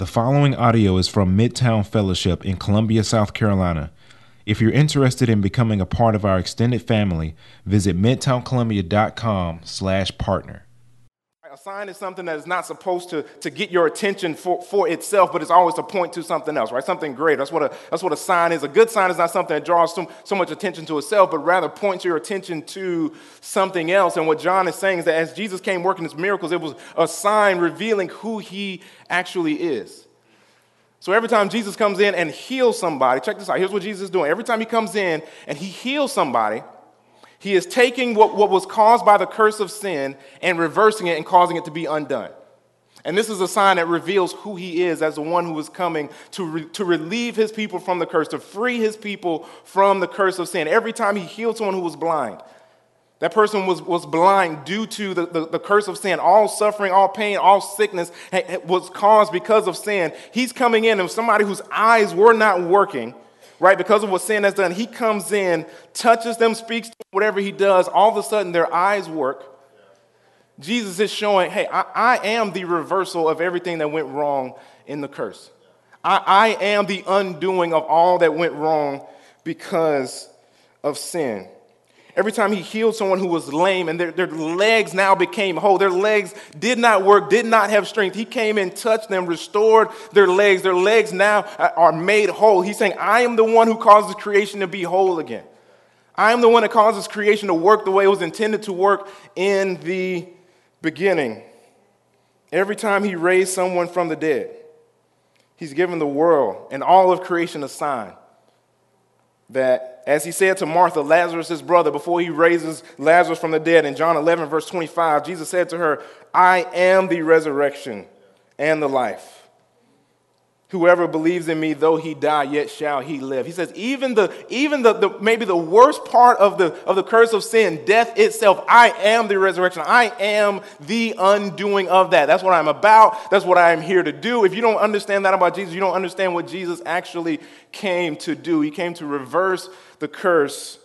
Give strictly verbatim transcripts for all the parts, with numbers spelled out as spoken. The following audio is from Midtown Fellowship in Columbia, South Carolina. If you're interested in becoming a part of our extended family, visit Midtown Columbia dot com slash partner. A sign is something that is not supposed to, to get your attention for, for itself, but it's always to point to something else, right? Something great. That's what a that's what a sign is. A good sign is not something that draws so, so much attention to itself, but rather points your attention to something else. And what John is saying is that as Jesus came working his miracles, it was a sign revealing who he actually is. So every time Jesus comes in and heals somebody, check this out. Here's what Jesus is doing. Every time he comes in and he heals somebody, he is taking what, what was caused by the curse of sin and reversing it and causing it to be undone. And this is a sign that reveals who he is as the one who is coming to, re, to relieve his people from the curse, to free his people from the curse of sin. Every time he healed someone who was blind, that person was, was blind due to the, the, the curse of sin. All suffering, all pain, all sickness was caused because of sin. He's coming in, and somebody whose eyes were not working, right, because of what sin has done, he comes in, touches them, speaks to them, whatever he does, all of a sudden their eyes work. Jesus is showing, hey, I, I am the reversal of everything that went wrong in the curse. I, I am the undoing of all that went wrong because of sin. Every time he healed someone who was lame and their, their legs now became whole, their legs did not work, did not have strength. He came and touched them, restored their legs. Their legs now are made whole. He's saying, I am the one who causes creation to be whole again. I am the one that causes creation to work the way it was intended to work in the beginning. Every time he raised someone from the dead, he's given the world and all of creation a sign that, as he said to Martha, Lazarus, his brother, before he raises Lazarus from the dead, in John eleven, verse twenty-five, Jesus said to her, I am the resurrection and the life. Whoever believes in me, though he die, yet shall he live. He says, even the even the, the maybe the worst part of the of the curse of sin, death itself, I am the resurrection. I am the undoing of that. That's what I'm about. That's what I am here to do. If you don't understand that about Jesus, you don't understand what Jesus actually came to do. He came to reverse the curse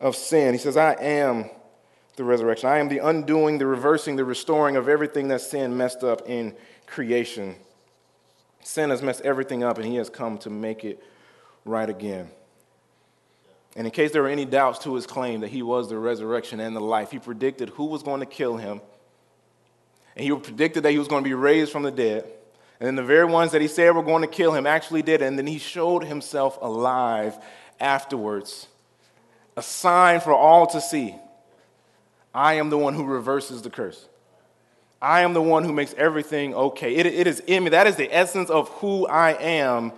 of sin. He says, I am the resurrection. I am the undoing, the reversing, the restoring of everything that sin messed up in creation. Sin has messed everything up, and he has come to make it right again. And in case there were any doubts to his claim that he was the resurrection and the life, he predicted who was going to kill him, and he predicted that he was going to be raised from the dead, and then the very ones that he said were going to kill him actually did, and then he showed himself alive afterwards, a sign for all to see. I am the one who reverses the curse. I am the one who makes everything okay. It, it is in me. That is the essence of who I am.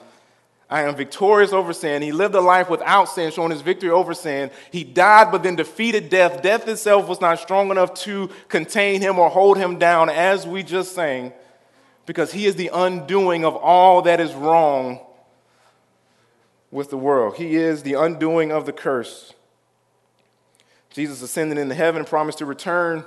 I am victorious over sin. He lived a life without sin, showing his victory over sin. He died, but then defeated death. Death itself was not strong enough to contain him or hold him down, as we just sang, because he is the undoing of all that is wrong with the world. He is the undoing of the curse. Jesus ascended into heaven and promised to return.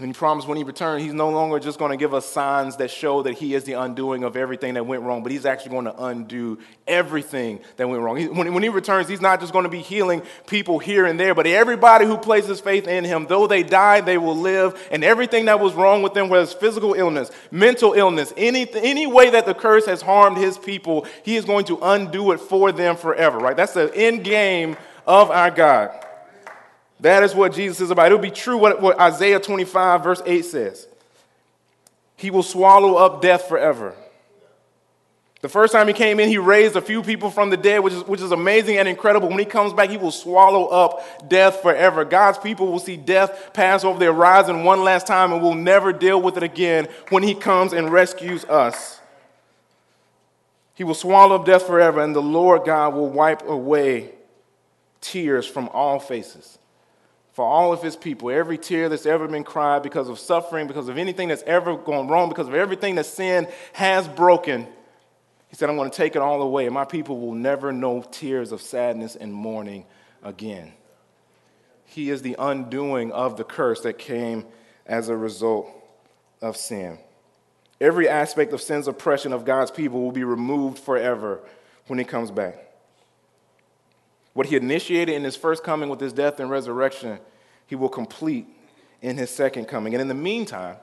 And he promised when he returned, he's no longer just going to give us signs that show that he is the undoing of everything that went wrong, but he's actually going to undo everything that went wrong. When he returns, he's not just going to be healing people here and there, but everybody who places faith in him, though they die, they will live. And everything that was wrong with them, whether it's physical illness, mental illness, any, any way that the curse has harmed his people, he is going to undo it for them forever, right? That's the end game of our God. That is what Jesus is about. It'll be true what, what Isaiah twenty-five, verse eight says. He will swallow up death forever. The first time he came in, he raised a few people from the dead, which is, which is amazing and incredible. When he comes back, he will swallow up death forever. God's people will see death pass over their horizon one last time and will never deal with it again when he comes and rescues us. He will swallow up death forever, and the Lord God will wipe away tears from all faces. For all of his people, every tear that's ever been cried because of suffering, because of anything that's ever gone wrong, because of everything that sin has broken, he said, I'm going to take it all away. And my people will never know tears of sadness and mourning again. He is the undoing of the curse that came as a result of sin. Every aspect of sin's oppression of God's people will be removed forever when he comes back. What he initiated in his first coming with his death and resurrection, he will complete in his second coming. And in the meantime,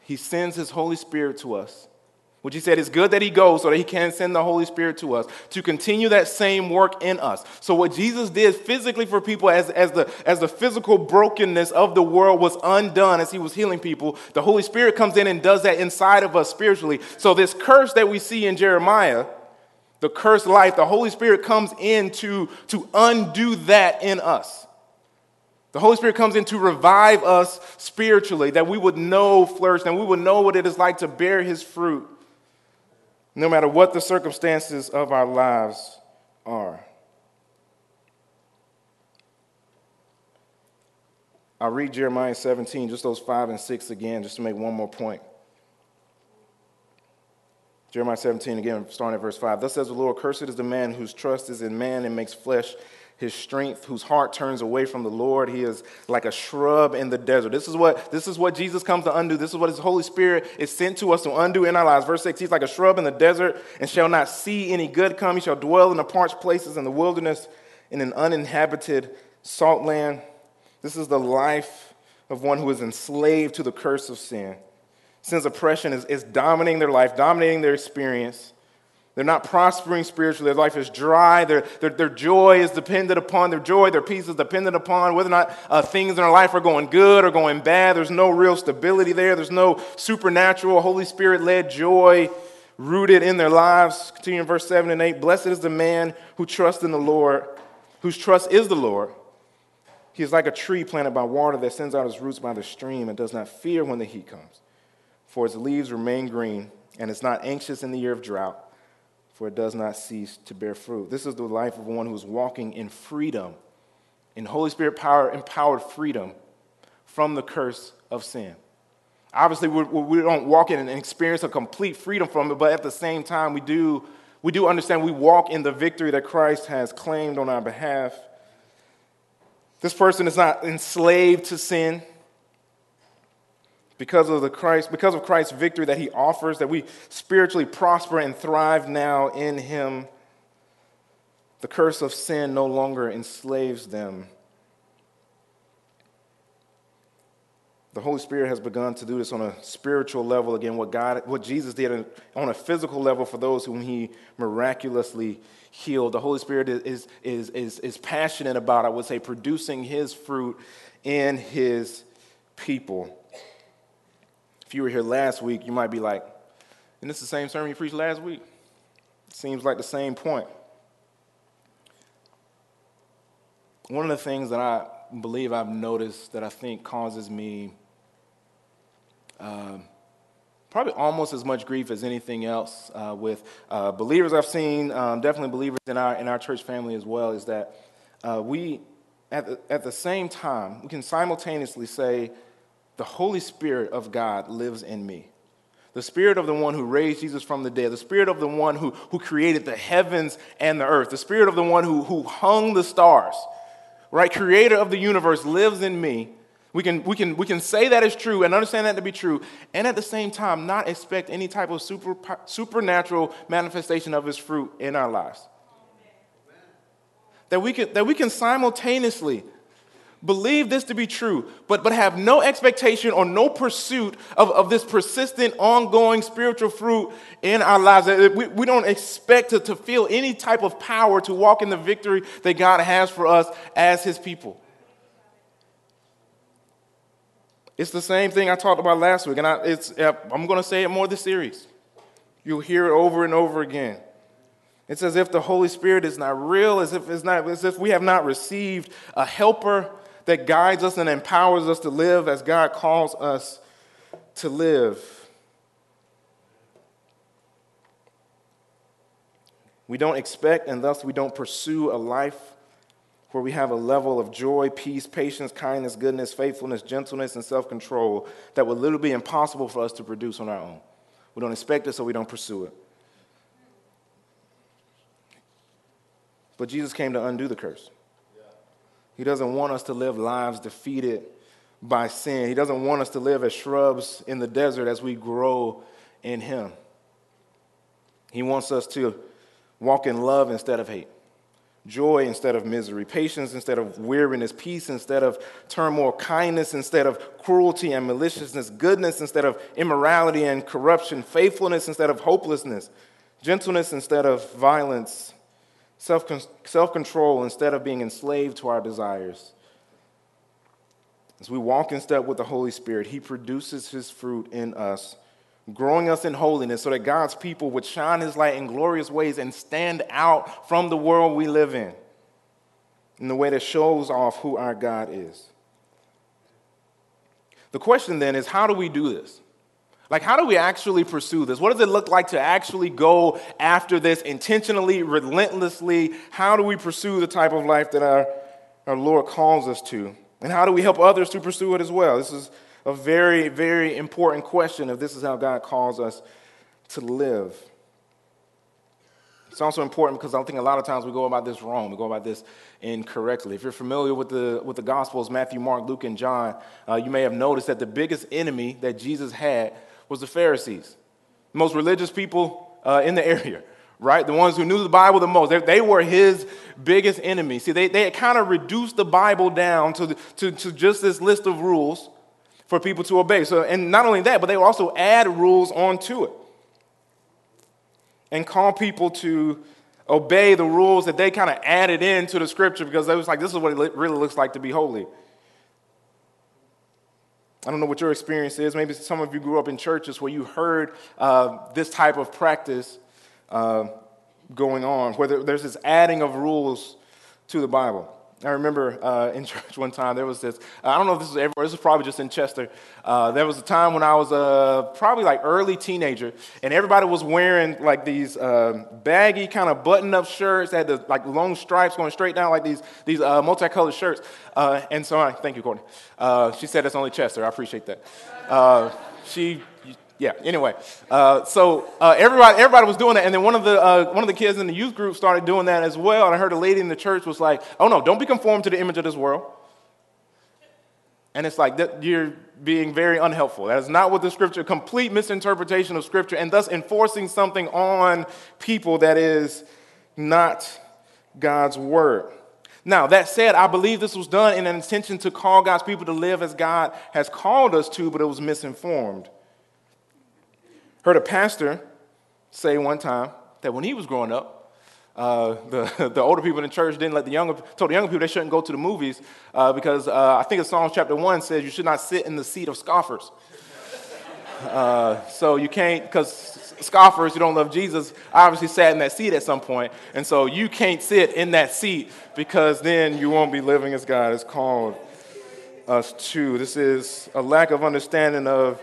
he sends his Holy Spirit to us Which he said, it's good that he goes so that he can send the Holy Spirit to us to continue that same work in us. So what Jesus did physically for people as, as, the, as the physical brokenness of the world was undone as he was healing people, the Holy Spirit comes in and does that inside of us spiritually. So this curse that we see in Jeremiah, the cursed life, the Holy Spirit comes in to, to undo that in us. The Holy Spirit comes in to revive us spiritually, that we would know flourish, and we would know what it is like to bear his fruit, no matter what the circumstances of our lives are. I'll read Jeremiah seventeen, just those five and six again, just to make one more point. Jeremiah seventeen, again, starting at verse five. Thus says the Lord, cursed is the man whose trust is in man and makes flesh his strength, whose heart turns away from the Lord. He is like a shrub in the desert. This is what, this is what Jesus comes to undo. This is what his Holy Spirit is sent to us to undo in our lives. Verse six, he's like a shrub in the desert and shall not see any good come. He shall dwell in the parched places in the wilderness in an uninhabited salt land. This is the life of one who is enslaved to the curse of sin. Sin's oppression is, is dominating their life, dominating their experience. They're not prospering spiritually. Their life is dry. Their, their, their joy is dependent upon their joy. Their peace is dependent upon whether or not uh, things in their life are going good or going bad. There's no real stability there. There's no supernatural, Holy Spirit-led joy rooted in their lives. Continuing verse seven and eight. Blessed is the man who trusts in the Lord, whose trust is the Lord. He is like a tree planted by water that sends out his roots by the stream and does not fear when the heat comes. For its leaves remain green, and it's not anxious in the year of drought. For it does not cease to bear fruit. This is the life of one who is walking in freedom, in Holy Spirit power, empowered freedom from the curse of sin. Obviously, we're, we don't walk in an experience of complete freedom from it, but at the same time, we do, we do understand we walk in the victory that Christ has claimed on our behalf. This person is not enslaved to sin. Because of the Christ, because of Christ's victory that he offers, that we spiritually prosper and thrive now in him, the curse of sin no longer enslaves them. The Holy Spirit has begun to do this on a spiritual level, again, what God, what Jesus did on a physical level for those whom he miraculously healed. The Holy Spirit is, is, is, is passionate about, I would say, producing his fruit in his people. If you were here last week, you might be like, and this is the same sermon you preached last week. It seems like the same point. One of the things that I believe I've noticed that I think causes me uh, probably almost as much grief as anything else uh, with uh, believers I've seen, um, definitely believers in our in our church family as well, is that uh, we, at the, at the same time, we can simultaneously say, the Holy Spirit of God lives in me. The Spirit of the one who raised Jesus from the dead. The Spirit of the one who, who created the heavens and the earth. The Spirit of the one who, who hung the stars, right? Creator of the universe lives in me. We can, we can, we can say that is true and understand that to be true, and at the same time not expect any type of super, supernatural manifestation of his fruit in our lives. That we can, that we can simultaneously believe this to be true, but, but have no expectation or no pursuit of, of this persistent, ongoing spiritual fruit in our lives. We, we don't expect to, to feel any type of power to walk in the victory that God has for us as his people. It's the same thing I talked about last week, and I, it's, I'm going to say it more this series. You'll hear it over and over again. It's as if the Holy Spirit is not real, as if, it's not, as if we have not received a helper that guides us and empowers us to live as God calls us to live. We don't expect, and thus we don't pursue a life where we have a level of joy, peace, patience, kindness, goodness, faithfulness, gentleness, and self-control that would literally be impossible for us to produce on our own. We don't expect it, so we don't pursue it. But Jesus came to undo the curse. He doesn't want us to live lives defeated by sin. He doesn't want us to live as shrubs in the desert as we grow in him. He wants us to walk in love instead of hate. joy instead of misery, patience instead of weariness, peace instead of turmoil, kindness instead of cruelty and maliciousness, goodness instead of immorality and corruption, faithfulness instead of hopelessness, gentleness instead of violence, self-control instead of being enslaved to our desires. As we walk in step with the Holy Spirit, he produces his fruit in us, growing us in holiness so that God's people would shine his light in glorious ways and stand out from the world we live in, in the way that shows off who our God is. The question then is, how do we do this? Like, how do we actually pursue this? What does it look like to actually go after this intentionally, relentlessly? How do we pursue the type of life that our, our Lord calls us to? And how do we help others to pursue it as well? This is a very, very important question if this is how God calls us to live. It's also important because I think a lot of times we go about this wrong. We go about this incorrectly. If you're familiar with the with the Gospels, Matthew, Mark, Luke, and John, uh, you may have noticed that the biggest enemy that Jesus had was the Pharisees, the most religious people uh, in the area, right? The ones who knew the Bible the most. They, they were his biggest enemy. See, they, they had kind of reduced the Bible down to, the, to, to just this list of rules for people to obey. So, and not only that, but they would also add rules onto it and call people to obey the rules that they kind of added into the scripture because they was like, this is what it really looks like to be holy. I don't know what your experience is. Maybe some of you grew up in churches where you heard uh, this type of practice uh, going on, where there's this adding of rules to the Bible. I remember uh, in church one time, there was this, I don't know if this is everywhere, this is probably just in Chester. Uh, there was a time when I was uh, probably like early teenager, and everybody was wearing like these uh, baggy kind of button-up shirts that had the like long stripes going straight down, like these these uh, multicolored shirts. Uh, and so I, thank you, Courtney. Uh, she said it's only Chester. I appreciate that. Uh, she... Yeah. Anyway, uh, so uh, everybody everybody was doing that, and then one of the uh, one of the kids in the youth group started doing that as well. And I heard a lady in the church was like, "Oh no, don't be conformed to the image of this world." And it's like that you're being very unhelpful. That is not what the scripture. Complete misinterpretation of scripture, and thus enforcing something on people that is not God's word. Now, that said, I believe this was done in an intention to call God's people to live as God has called us to, but it was misinformed. Heard a pastor say one time that when he was growing up, uh, the the older people in the church didn't let the younger told the younger people they shouldn't go to the movies uh, because uh, I think it's Psalms chapter one says you should not sit in the seat of scoffers. Uh, so you can't, because scoffers who don't love Jesus obviously sat in that seat at some point, and so you can't sit in that seat because then you won't be living as God has called us to. This is a lack of understanding of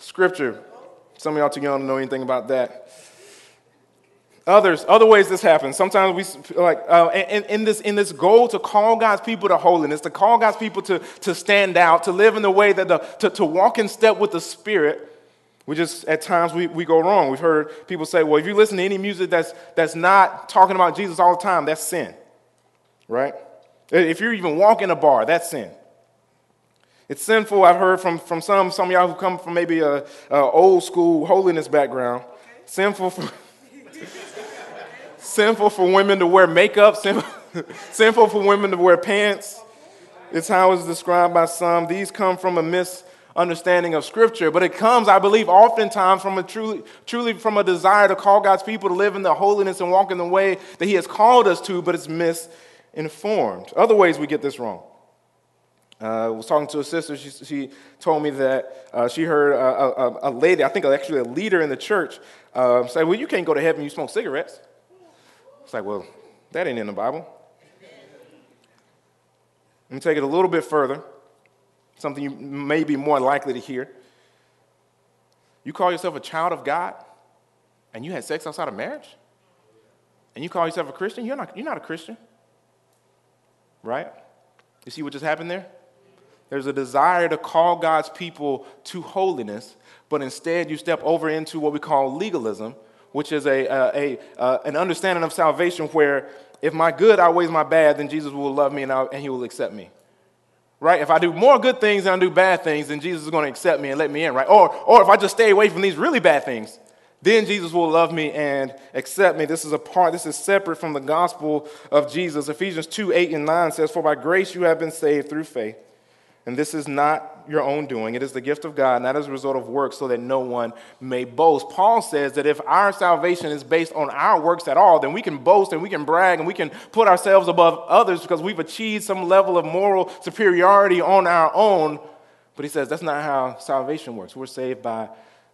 Scripture. Some of y'all too young to know anything about that. Others, other ways this happens. Sometimes we like uh, in, in this in this goal to call God's people to holiness, to call God's people to, to stand out, to live in the way that the to, to walk in step with the Spirit. We just at times we, we go wrong. We've heard people say, "Well, if you listen to any music that's that's not talking about Jesus all the time, that's sin," right? If you even walk in a bar, that's sin. It's sinful, I've heard from, from some, some of y'all who come from maybe a, a old school holiness background. Okay. Sinful for sinful for women to wear makeup, sinful, sinful for women to wear pants. It's how it's described by some. These come from a misunderstanding of Scripture, but it comes, I believe, oftentimes from a truly, truly from a desire to call God's people to live in the holiness and walk in the way that He has called us to, but it's misinformed. Other ways we get this wrong. Uh, I was talking to a sister. She, she told me that uh, she heard a, a, a lady, I think actually a leader in the church, uh, say, "Well, you can't go to heaven. You smoke cigarettes." It's like, well, that ain't in the Bible. Let me take it a little bit further. Something you may be more likely to hear. You call yourself a child of God, and you had sex outside of marriage, and you call yourself a Christian. You're not. You're not a Christian, right? You see what just happened there? There's a desire to call God's people to holiness, but instead you step over into what we call legalism, which is a, a, a, a an understanding of salvation where if my good outweighs my bad, then Jesus will love me and, I, and he will accept me, right? If I do more good things than I do bad things, then Jesus is going to accept me and let me in, right? Or, or if I just stay away from these really bad things, Then Jesus will love me and accept me. This is a part, this is separate from the gospel of Jesus. Ephesians two, eight, and nine says, "For by grace you have been saved through faith, and this is not your own doing. It is the gift of God, not as a result of works, so that no one may boast." Paul says that if our salvation is based on our works at all, then we can boast and we can brag and we can put ourselves above others because we've achieved some level of moral superiority on our own. But he says that's not how salvation works. We're saved by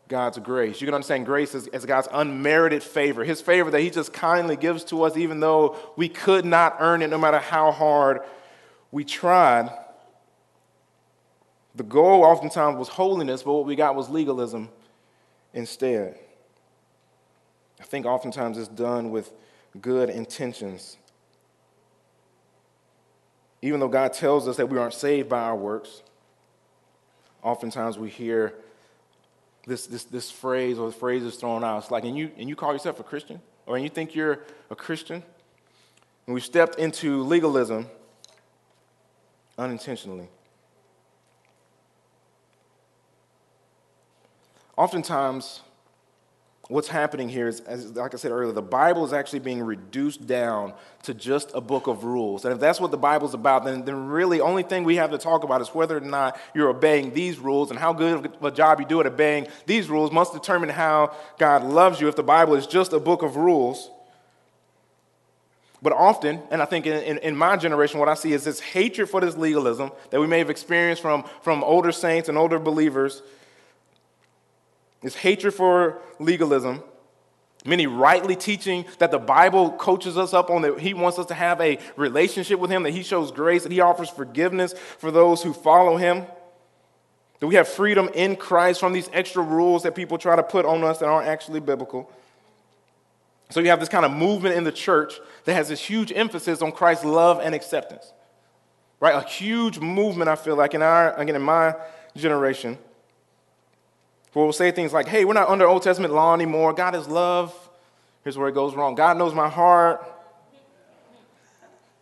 God's grace. You can understand grace as, as God's unmerited favor, his favor that he just kindly gives to us even though we could not earn it no matter how hard we tried. The goal oftentimes was holiness, but what we got was legalism instead. I think oftentimes it's done with good intentions. Even though God tells us that we aren't saved by our works, oftentimes we hear This, this this phrase or the phrase is thrown out. It's like, and you and you call yourself a Christian? Or and you think you're a Christian? And we've stepped into legalism unintentionally. Oftentimes, what's happening here is, as, like I said earlier, the Bible is actually being reduced down to just a book of rules. And if that's what the Bible's about, then, then really the only thing we have to talk about is whether or not you're obeying these rules, and how good of a job you do at obeying these rules must determine how God loves you if the Bible is just a book of rules. But often, and I think in, in, in my generation, what I see is this hatred for this legalism that we may have experienced from, from older saints and older believers. This hatred for legalism, many rightly teaching that the Bible coaches us up on, that he wants us to have a relationship with him, that he shows grace, that he offers forgiveness for those who follow him, that we have freedom in Christ from these extra rules that people try to put on us that aren't actually biblical. So you have this kind of movement in the church that has this huge emphasis on Christ's love and acceptance, right? A huge movement, I feel like, in our, again, in my generation, where we'll say things like, hey, we're not under Old Testament law anymore. God is love. Here's where it goes wrong. God knows my heart.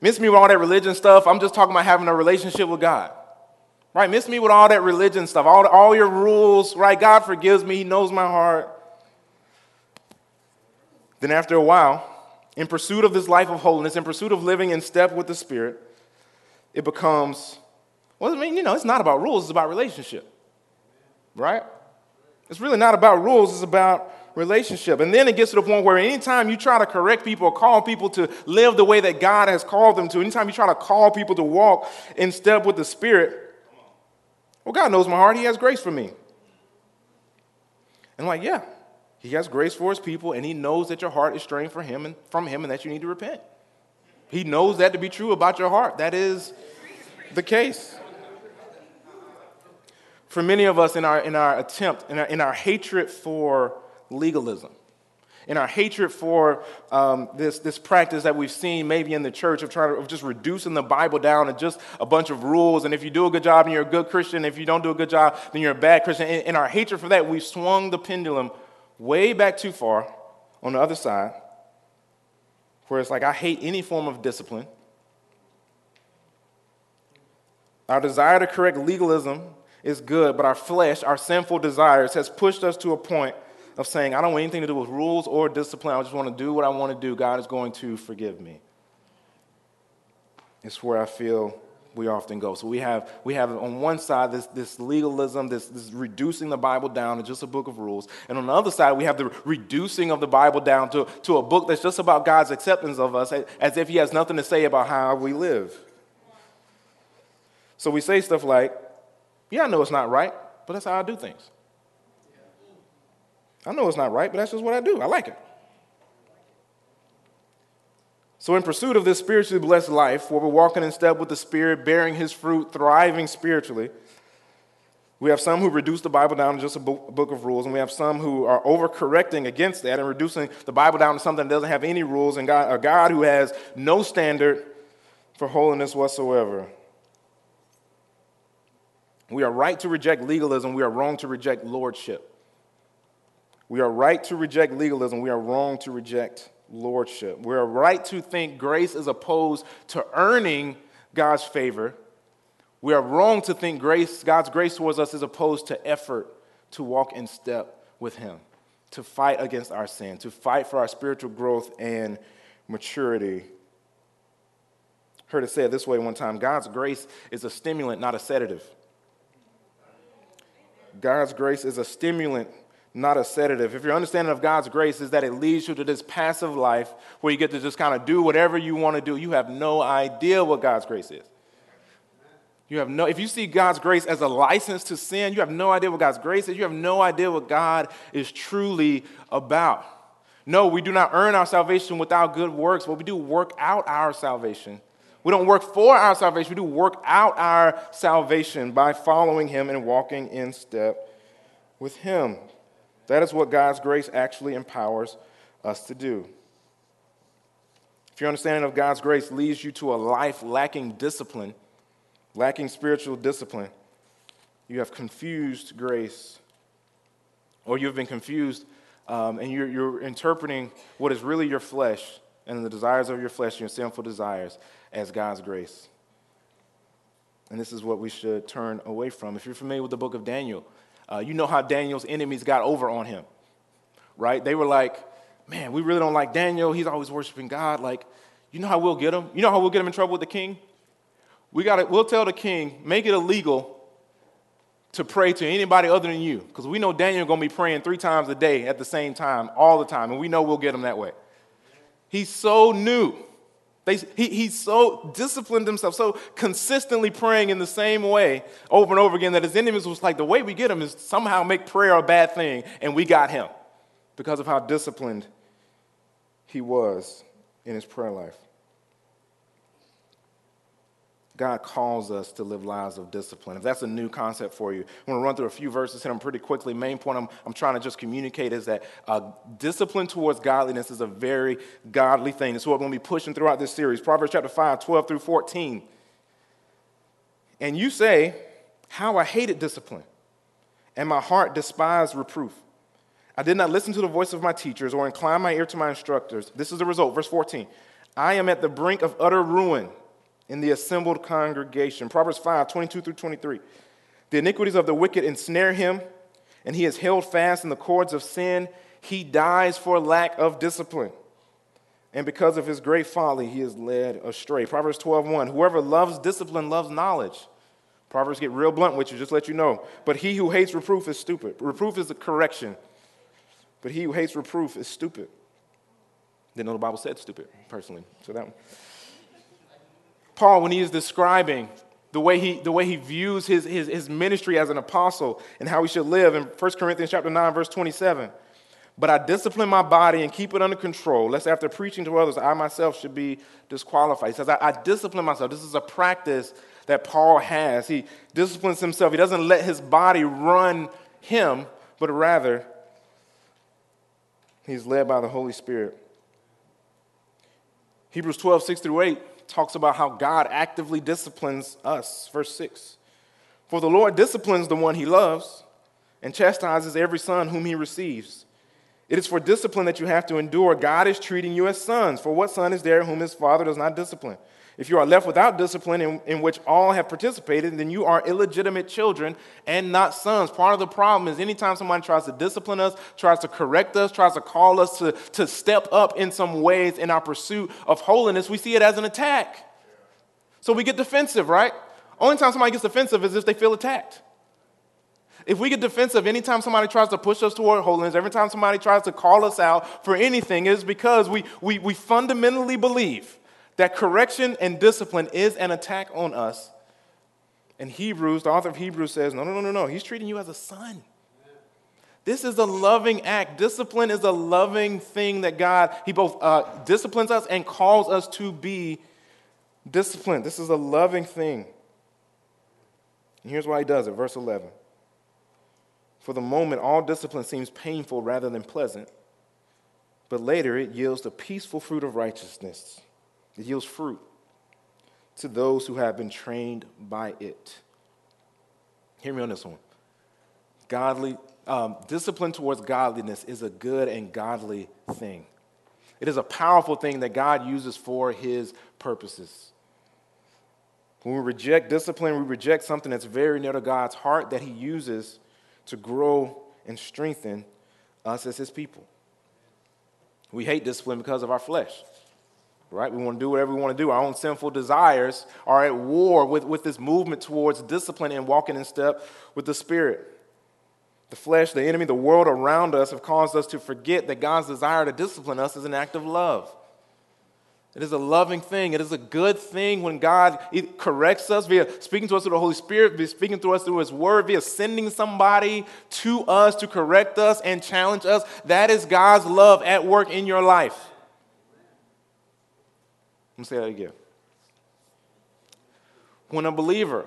Miss me with all that religion stuff. I'm just talking about having a relationship with God. Right? Miss me with all that religion stuff, all, all your rules. Right? God forgives me. He knows my heart. Then after a while, in pursuit of this life of holiness, in pursuit of living in step with the Spirit, it becomes, well, I mean, you know, it's not about rules. It's about relationship. Right? It's really not about rules, it's about relationship. And then it gets to the point where anytime you try to correct people or call people to live the way that God has called them to, anytime you try to call people to walk in step with the Spirit, well, God knows my heart, he has grace for me. And like, yeah, he has grace for his people, and he knows that your heart is straying from him and from him and that you need to repent. He knows that to be true about your heart. That is the case. For many of us, in our in our attempt, in our, in our hatred for legalism, in our hatred for um, this this practice that we've seen maybe in the church of trying to of just reducing the Bible down to just a bunch of rules, and if you do a good job, then you're a good Christian. If you don't do a good job, then you're a bad Christian. In, in our hatred for that, we've swung the pendulum way back too far on the other side, where it's like, I hate any form of discipline. Our desire to correct legalism is good, but our flesh, our sinful desires, has pushed us to a point of saying, I don't want anything to do with rules or discipline. I just want to do what I want to do. God is going to forgive me. It's where I feel we often go. So we have we have on one side this, this legalism, this, this reducing the Bible down to just a book of rules. And on the other side, we have the reducing of the Bible down to, to a book that's just about God's acceptance of us, as if he has nothing to say about how we live. So we say stuff like, yeah, I know it's not right, but that's how I do things. I know it's not right, but that's just what I do. I like it. So in pursuit of this spiritually blessed life, where we're walking in step with the Spirit, bearing his fruit, thriving spiritually, we have some who reduce the Bible down to just a book of rules, and we have some who are overcorrecting against that and reducing the Bible down to something that doesn't have any rules, and God, a God who has no standard for holiness whatsoever. We are right to reject legalism. We are wrong to reject lordship. We are right to reject legalism. We are wrong to reject lordship. We are right to think grace is opposed to earning God's favor. We are wrong to think grace, God's grace towards us, is opposed to effort to walk in step with him, to fight against our sin, to fight for our spiritual growth and maturity. Heard it said this way one time: God's grace is a stimulant, not a sedative. God's grace is a stimulant, not a sedative. If your understanding of God's grace is that it leads you to this passive life where you get to just kind of do whatever you want to do, you have no idea what God's grace is. You have no, if you see God's grace as a license to sin, you have no idea what God's grace is. You have no idea what God is truly about. No, we do not earn our salvation without good works, but we do work out our salvation. We don't work for our salvation. We do work out our salvation by following him and walking in step with him. That is what God's grace actually empowers us to do. If your understanding of God's grace leads you to a life lacking discipline, lacking spiritual discipline, you have confused grace, or you've been confused um, and you're, you're interpreting what is really your flesh and the desires of your flesh, your sinful desires, as God's grace. And this is what we should turn away from. If you're familiar with the book of Daniel, uh, you know how Daniel's enemies got over on him, right? They were like, man, we really don't like Daniel. He's always worshiping God. Like, you know how we'll get him? You know how we'll get him in trouble with the king? We gotta, we'll tell the king, make it illegal to pray to anybody other than you, because we know Daniel's going to be praying three times a day at the same time, all the time, and we know we'll get him that way. He's so new. They, he, he's so disciplined himself, so consistently praying in the same way over and over again that his enemies was like, the way we get him is somehow make prayer a bad thing, and we got him because of how disciplined he was in his prayer life. God calls us to live lives of discipline. If that's a new concept for you, I'm going to run through a few verses, hit them pretty quickly. Main point I'm, I'm trying to just communicate is that uh, discipline towards godliness is a very godly thing. It's what we're going to be pushing throughout this series. Proverbs chapter five, twelve through fourteen. And you say, how I hated discipline, and my heart despised reproof. I did not listen to the voice of my teachers or incline my ear to my instructors. This is the result. Verse fourteen, I am at the brink of utter ruin in the assembled congregation. Proverbs five, twenty-two through twenty-three. The iniquities of the wicked ensnare him, and he is held fast in the cords of sin. He dies for lack of discipline, and because of his great folly, he is led astray. Proverbs twelve, one. Whoever loves discipline loves knowledge. Proverbs get real blunt with you, just let you know. But he who hates reproof is stupid. Reproof is a correction, but he who hates reproof is stupid. Didn't know the Bible said stupid, personally. So that one. Paul, when he is describing the way he, the way he views his, his, his ministry as an apostle and how he should live, in First Corinthians chapter nine, verse twenty-seven, but I discipline my body and keep it under control, lest after preaching to others, I myself should be disqualified. He says, I, I discipline myself. This is a practice that Paul has. He disciplines himself. He doesn't let his body run him, but rather he's led by the Holy Spirit. Hebrews twelve, six through eight. Talks about how God actively disciplines us. Verse six, for the Lord disciplines the one he loves and chastises every son whom he receives. It is for discipline that you have to endure. God is treating you as sons. For what son is there whom his father does not discipline? If you are left without discipline in, in which all have participated, then you are illegitimate children and not sons. Part of the problem is anytime somebody tries to discipline us, tries to correct us, tries to call us to, to step up in some ways in our pursuit of holiness, we see it as an attack. So we get defensive, right? Only time somebody gets defensive is if they feel attacked. If we get defensive anytime somebody tries to push us toward holiness, every time somebody tries to call us out for anything, it's because we, we, we fundamentally believe that correction and discipline is an attack on us. And Hebrews, the author of Hebrews says, no, no, no, no, no. He's treating you as a son. This is a loving act. Discipline is a loving thing that God, he both uh, disciplines us and calls us to be disciplined. This is a loving thing. And here's why he does it, verse eleven. For the moment, all discipline seems painful rather than pleasant, but later it yields the peaceful fruit of righteousness. It yields fruit to those who have been trained by it. Hear me on this one. Godly um, discipline towards godliness is a good and godly thing. It is a powerful thing that God uses for his purposes. When we reject discipline, we reject something that's very near to God's heart that he uses to grow and strengthen us as his people. We hate discipline because of our flesh, right? We want to do whatever we want to do. Our own sinful desires are at war with, with this movement towards discipline and walking in step with the Spirit. The flesh, the enemy, the world around us have caused us to forget that God's desire to discipline us is an act of love. It is a loving thing. It is a good thing when God corrects us via speaking to us through the Holy Spirit, via speaking to us through his word, via sending somebody to us to correct us and challenge us. That is God's love at work in your life. Let me say that again. When a believer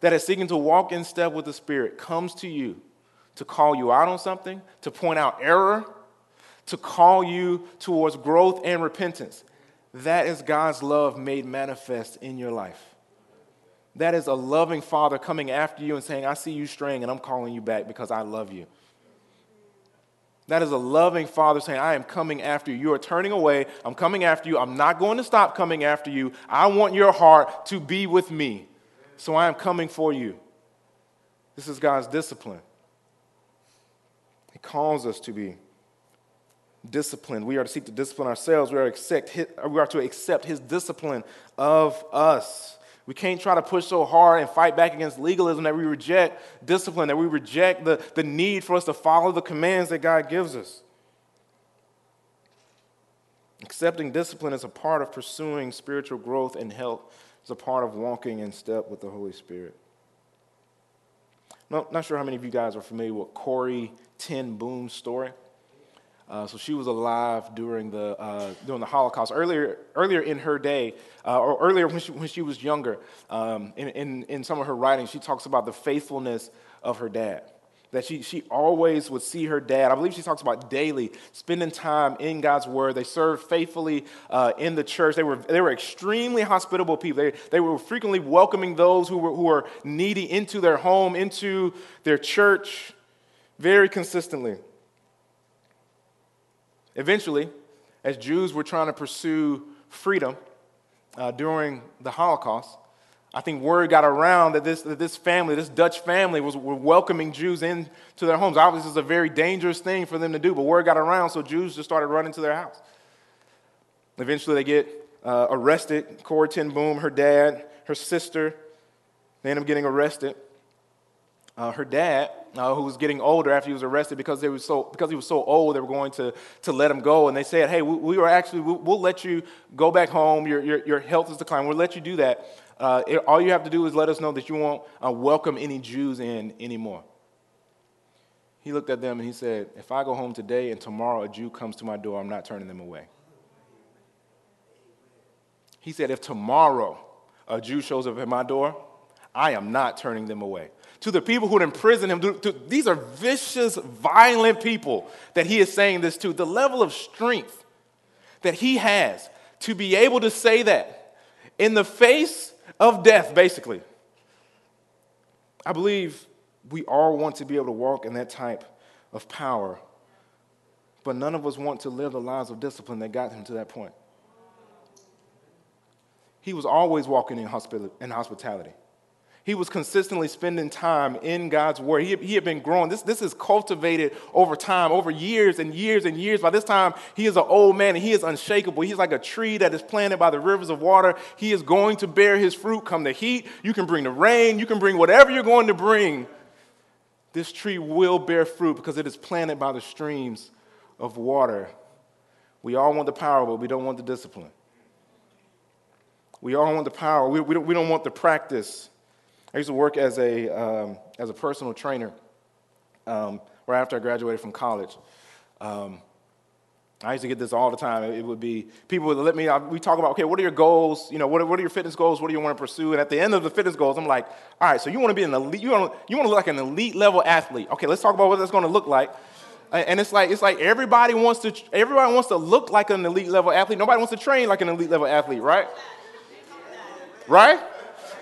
that is seeking to walk in step with the Spirit comes to you to call you out on something, to point out error, to call you towards growth and repentance, that is God's love made manifest in your life. That is a loving Father coming after you and saying, I see you straying and I'm calling you back because I love you. That is a loving Father saying, I am coming after you. You are turning away. I'm coming after you. I'm not going to stop coming after you. I want your heart to be with me. So I am coming for you. This is God's discipline. He calls us to be disciplined. We are to seek to discipline ourselves. We are to accept his, we are to accept his discipline of us. We can't try to push so hard and fight back against legalism that we reject discipline, that we reject the, the need for us to follow the commands that God gives us. Accepting discipline is a part of pursuing spiritual growth and health. It's a part of walking in step with the Holy Spirit. No, not sure how many of you guys are familiar with Corrie ten Boom's story. Uh, so she was alive during the uh, during the Holocaust. Earlier earlier in her day, uh, or earlier when she when she was younger, um, in, in in some of her writings, she talks about the faithfulness of her dad. That she she always would see her dad. I believe she talks about daily spending time in God's word. They served faithfully uh, in the church. They were they were extremely hospitable people. They they were frequently welcoming those who were who were needy into their home, into their church, very consistently. Eventually, as Jews were trying to pursue freedom uh, during the Holocaust, I think word got around that this, that this family, this Dutch family, was were welcoming Jews into their homes. Obviously, it was a very dangerous thing for them to do, but word got around, so Jews just started running to their house. Eventually, they get uh, arrested. Corrie ten Boom, her dad, her sister, they end up getting arrested. Uh, her dad, uh, who was getting older after he was arrested, because they were so because he was so old, they were going to to let him go. And they said, "Hey, we, we were actually we, we'll let you go back home. Your your your health is declining. We'll let you do that. Uh, it, all you have to do is let us know that you won't uh, welcome any Jews in anymore." He looked at them and he said, "If I go home today and tomorrow a Jew comes to my door, I'm not turning them away." He said, "If tomorrow a Jew shows up at my door, I am not turning them away." To the people who imprisoned him, to, to, these are vicious, violent people that he is saying this to. The level of strength that he has to be able to say that in the face of death, basically. I believe we all want to be able to walk in that type of power, but none of us want to live the lives of discipline that got him to that point. He was always walking in, hospita- in hospitality. He was consistently spending time in God's word. He, he had been growing. This, this is cultivated over time, over years and years and years. By this time, he is an old man, and he is unshakable. He's like a tree that is planted by the rivers of water. He is going to bear his fruit. Come the heat, you can bring the rain, you can bring whatever you're going to bring. This tree will bear fruit because it is planted by the streams of water. We all want the power, but we don't want the discipline. We all want the power. We, we, don't, we don't want the practice. I used to work as a um, as a personal trainer um, right after I graduated from college. Um, I used to get this all the time. It would be, people would let me, I, we talk about, okay, what are your goals? You know, what are, what are your fitness goals? What do you want to pursue? And at the end of the fitness goals, I'm like, all right, so you want to be an elite, you want to, you want to look like an elite level athlete. Okay, let's talk about what that's going to look like. And it's like, it's like everybody wants to, everybody wants to look like an elite level athlete. Nobody wants to train like an elite level athlete, right? Right?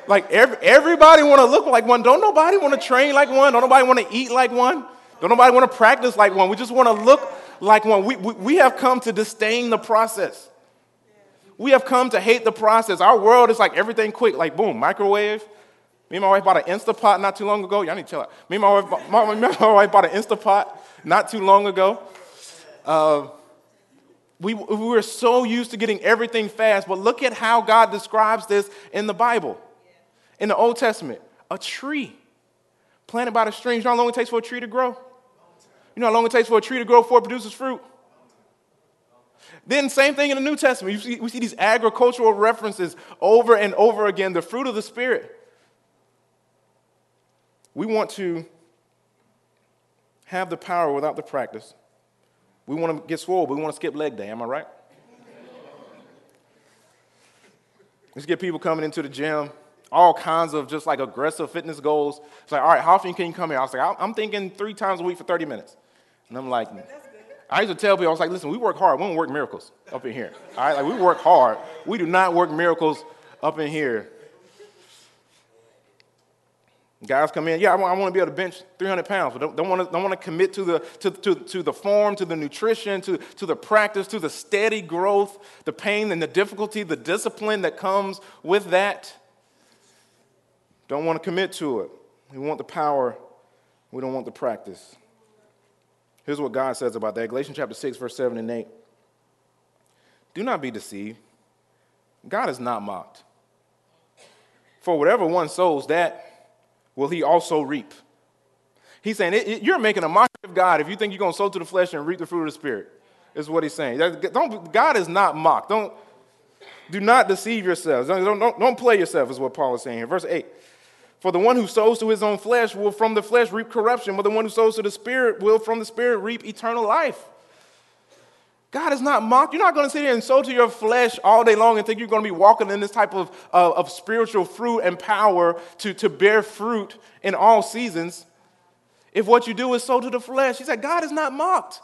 Like, every, everybody want to look like one. Don't nobody want to train like one. Don't nobody want to eat like one. Don't nobody want to practice like one. We just want to look like one. We, we we have come to disdain the process. We have come to hate the process. Our world is like everything quick, like, boom, microwave. Me and my wife bought an Instapot not too long ago. Y'all need to chill out. Me and my wife, my, my wife bought an Instapot. not too long ago. Uh, we, we were so used to getting everything fast, but look at how God describes this in the Bible. In the Old Testament, a tree planted by the streams. You know how long it takes for a tree to grow? You know how long it takes for a tree to grow before it produces fruit? Then same thing in the New Testament. You see, we see these agricultural references over and over again, the fruit of the Spirit. We want to have the power without the practice. We want to get swole, but we want to skip leg day. Am I right? Let's get people coming into the gym, all kinds of just like aggressive fitness goals. It's like, all right, how often can you come here? I was like, I'm thinking three times a week for thirty minutes. And I'm like, I used to tell people, I was like, listen, we work hard. We don't work miracles up in here. All right, like we work hard. We do not work miracles up in here. Guys come in, yeah, I want, I want to be able to bench three hundred pounds, but don't, don't want to don't want to commit to the to, to, to the form, to the nutrition, to, to the practice, to the steady growth, the pain and the difficulty, the discipline that comes with that. Don't want to commit to it. We want the power. We don't want the practice. Here's what God says about that. Galatians chapter six, verse seven and eight. Do not be deceived. God is not mocked. For whatever one sows, that will he also reap. He's saying, it, it, you're making a mockery of God if you think you're going to sow to the flesh and reap the fruit of the Spirit, is what he's saying. Don't, God is not mocked. Don't, do not deceive yourselves. Don't, don't, don't play yourself, is what Paul is saying here. Verse eight. For the one who sows to his own flesh will from the flesh reap corruption, but the one who sows to the Spirit will from the Spirit reap eternal life. God is not mocked. You're not going to sit here and sow to your flesh all day long and think you're going to be walking in this type of, uh, of spiritual fruit and power to, to bear fruit in all seasons if what you do is sow to the flesh. He said, God is not mocked.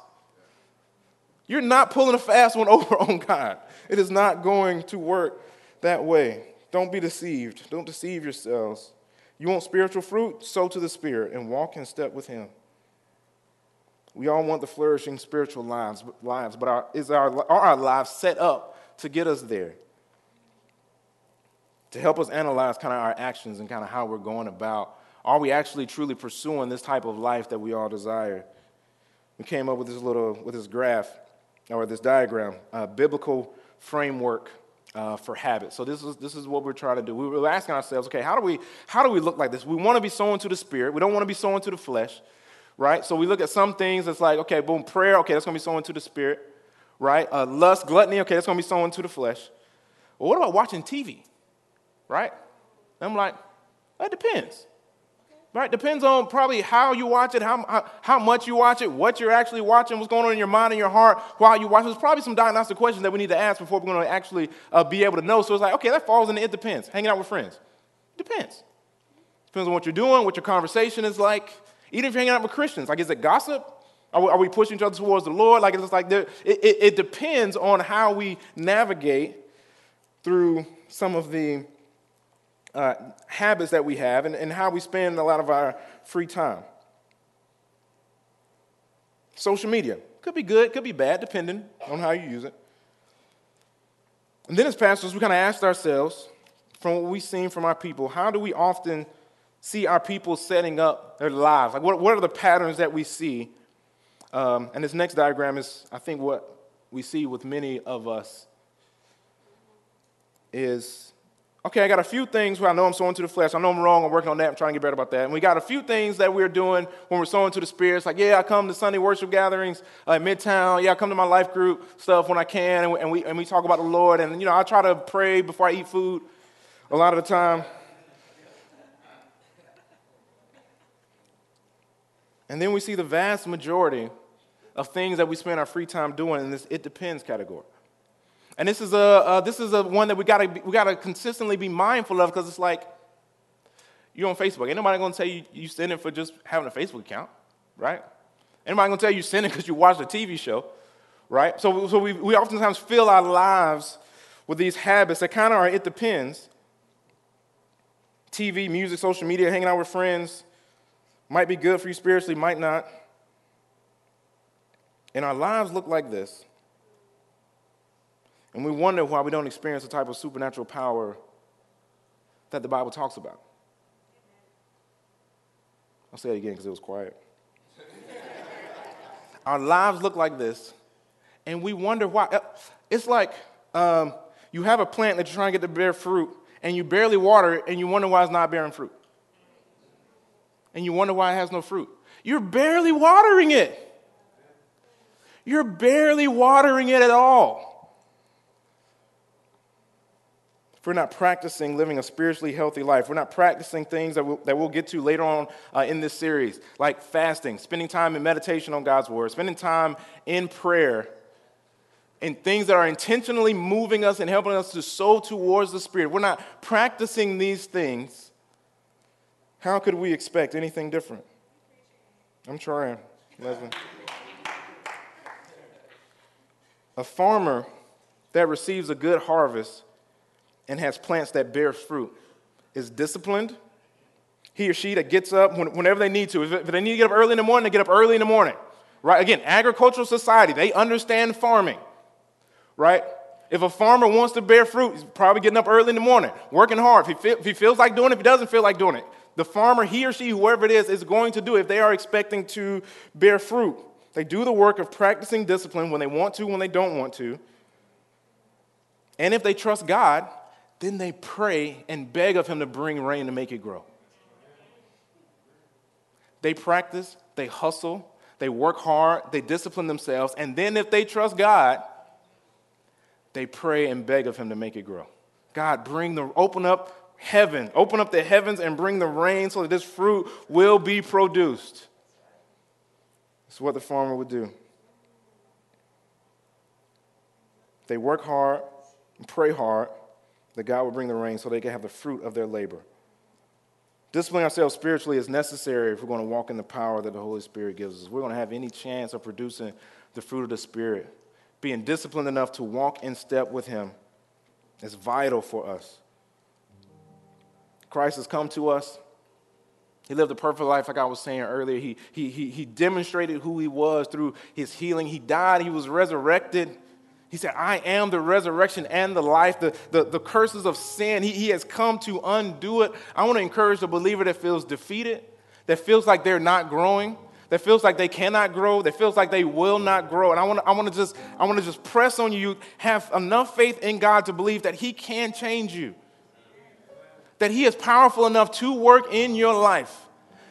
You're not pulling a fast one over on God. It is not going to work that way. Don't be deceived. Don't deceive yourselves. You want spiritual fruit? Sow to the Spirit and walk in step with Him. We all want the flourishing spiritual lives, lives but our, is our, are our lives set up to get us there? To help us analyze kind of our actions and kind of how we're going about. Are we actually truly pursuing this type of life that we all desire? We came up with this little, with this graph, or this diagram, a biblical framework Uh, for habit. So this is this is what we're trying to do. We were asking ourselves, okay, how do we how do we look like this? We want to be sowing to the Spirit. We don't want to be sowing to the flesh, right? So we look at some things. It's like, okay, boom, prayer. Okay, that's going to be sowing to the Spirit, right? Uh, lust, gluttony. Okay, that's going to be sowing to the flesh. Well, what about watching T V, right? I'm like, that depends, right? Depends on probably how you watch it, how, how how much you watch it, what you're actually watching, what's going on in your mind and your heart while you watch. There's probably some diagnostic questions that we need to ask before we're going to actually uh, be able to know. So it's like, okay, that falls in the it depends. Hanging out with friends, depends. Depends on what you're doing, what your conversation is like. Even if you're hanging out with Christians, like, is it gossip? Are we, are we pushing each other towards the Lord? Like, it's just like there, it, it, it depends on how we navigate through some of the Uh, habits that we have and, and how we spend a lot of our free time. Social media. Could be good, could be bad, depending on how you use it. And then as pastors, we kind of asked ourselves, from what we've seen from our people, how do we often see our people setting up their lives? Like, what, what are the patterns that we see? Um, and this next diagram is, I think, what we see with many of us is, okay, I got a few things where I know I'm sowing to the flesh. I know I'm wrong. I'm working on that. I'm trying to get better about that. And we got a few things that we're doing when we're sowing to the Spirit. It's like, yeah, I come to Sunday worship gatherings uh, at Midtown. Yeah, I come to my life group stuff when I can, and we, and we and we talk about the Lord. And, you know, I try to pray before I eat food a lot of the time. And then we see the vast majority of things that we spend our free time doing in this it depends category. And this is a uh, this is a one that we gotta we gotta consistently be mindful of, because it's like, you're on Facebook. Ain't nobody gonna tell you you sinning for just having a Facebook account, right? Ain't nobody gonna tell you sinning because you watched a T V show, right? So so we we oftentimes fill our lives with these habits that kind of are it depends. T V, music, social media, hanging out with friends might be good for you spiritually, might not. And our lives look like this. And we wonder why we don't experience the type of supernatural power that the Bible talks about. I'll say it again because it was quiet. Our lives look like this, and we wonder why. It's like um, you have a plant that you're trying to get to bear fruit, and you barely water it, and you wonder why it's not bearing fruit. And you wonder why it has no fruit. You're barely watering it. You're barely watering it at all. If we're not practicing living a spiritually healthy life, we're not practicing things that we'll, that we'll get to later on uh, in this series, like fasting, spending time in meditation on God's word, spending time in prayer, and things that are intentionally moving us and helping us to sow towards the Spirit. We're not practicing these things. How could we expect anything different? I'm trying, Leslie. A farmer that receives a good harvest and has plants that bear fruit is disciplined. He or she that gets up whenever they need to. If they need to get up early in the morning, they get up early in the morning. Right? Again, agricultural society, they understand farming. Right? If a farmer wants to bear fruit, he's probably getting up early in the morning, working hard. If he, feel, if he feels like doing it, if he doesn't feel like doing it, the farmer, he or she, whoever it is, is going to do it if they are expecting to bear fruit. They do the work of practicing discipline when they want to, when they don't want to. And if they trust God, then they pray and beg of him to bring rain to make it grow. They practice, they hustle, they work hard, they discipline themselves, and then if they trust God, they pray and beg of him to make it grow. God, bring the, open up heaven, open up the heavens and bring the rain so that this fruit will be produced. That's what the farmer would do. They work hard and pray hard that God would bring the rain so they can have the fruit of their labor. Disciplining ourselves spiritually is necessary if we're going to walk in the power that the Holy Spirit gives us. We're going to have any chance of producing the fruit of the Spirit. Being disciplined enough to walk in step with him is vital for us. Christ has come to us. He lived a perfect life, like I was saying earlier. He, he, he, he demonstrated who he was through his healing. He died. He was resurrected. He said, I am the resurrection and the life, the, the, the curses of sin. He, he has come to undo it. I want to encourage the believer that feels defeated, that feels like they're not growing, that feels like they cannot grow, that feels like they will not grow. And I want to, I want to just, I want to just press on you. Have enough faith in God to believe that he can change you, that he is powerful enough to work in your life.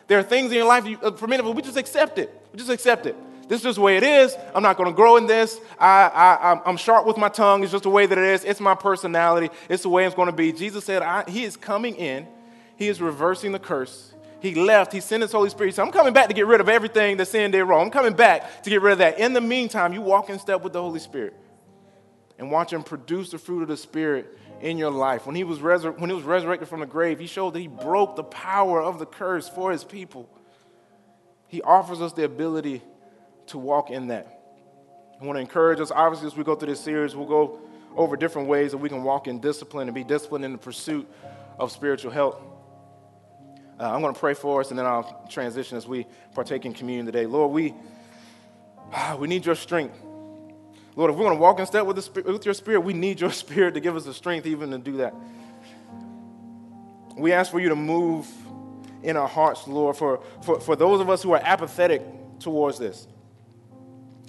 There are things in your life, you, for many of us, we just accept it. We just accept it. This is just the way it is. I'm not going to grow in this. I, I, I'm sharp with my tongue. It's just the way that it is. It's my personality. It's the way it's going to be. Jesus said, I, he is coming in. He is reversing the curse. He left. He sent his Holy Spirit. He said, I'm coming back to get rid of everything that sin did wrong. I'm coming back to get rid of that. In the meantime, you walk in step with the Holy Spirit and watch him produce the fruit of the Spirit in your life. When he was resur- when he was resurrected from the grave, he showed that he broke the power of the curse for his people. He offers us the ability to walk in that. I want to encourage us, obviously, as we go through this series, we'll go over different ways that we can walk in discipline and be disciplined in the pursuit of spiritual health. Uh, I'm going to pray for us, and then I'll transition as we partake in communion today. Lord, we, we need your strength. Lord, if we're going to walk in step with, the, with your Spirit, we need your Spirit to give us the strength even to do that. We ask for you to move in our hearts, Lord, for, for, for those of us who are apathetic towards this,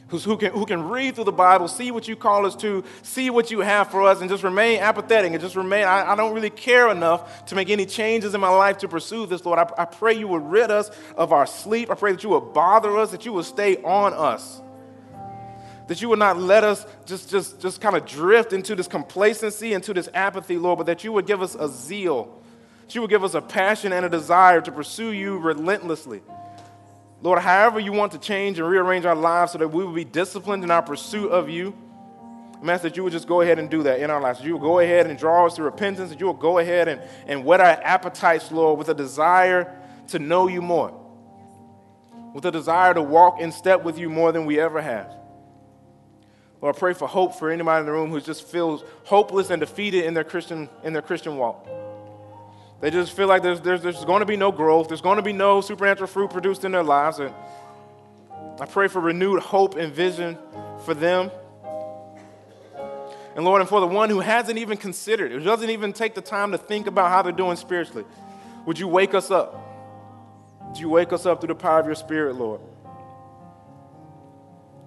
who can, who can read through the Bible, see what you call us to, see what you have for us, and just remain apathetic and just remain, I, I don't really care enough to make any changes in my life to pursue this, Lord. I, I pray you would rid us of our sleep. I pray that you would bother us, that you would stay on us, that you would not let us just, just, just kind of drift into this complacency, into this apathy, Lord, but that you would give us a zeal, that you would give us a passion and a desire to pursue you relentlessly. Lord, however you want to change and rearrange our lives so that we will be disciplined in our pursuit of you, I'm asking that you would just go ahead and do that in our lives. You will go ahead and draw us to repentance, that you will go ahead and, and whet our appetites, Lord, with a desire to know you more, with a desire to walk in step with you more than we ever have. Lord, I pray for hope for anybody in the room who just feels hopeless and defeated in their Christian, in their Christian walk. They just feel like there's, there's, there's going to be no growth. There's going to be no supernatural fruit produced in their lives. And I pray for renewed hope and vision for them. And Lord, and for the one who hasn't even considered, who doesn't even take the time to think about how they're doing spiritually, would you wake us up? Would you wake us up through the power of your Spirit, Lord?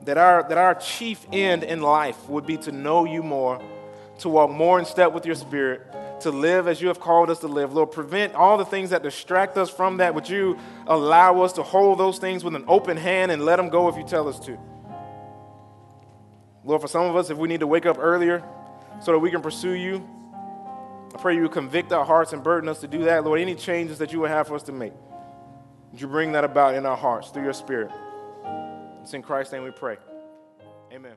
that our, that our chief end in life would be to know you more, to walk more in step with your spirit, to live as you have called us to live. Lord, prevent all the things that distract us from that. Would you allow us to hold those things with an open hand and let them go if you tell us to? Lord, for some of us, if we need to wake up earlier so that we can pursue you, I pray you would convict our hearts and burden us to do that. Lord, any changes that you would have for us to make, would you bring that about in our hearts through your spirit? It's in Christ's name we pray. Amen.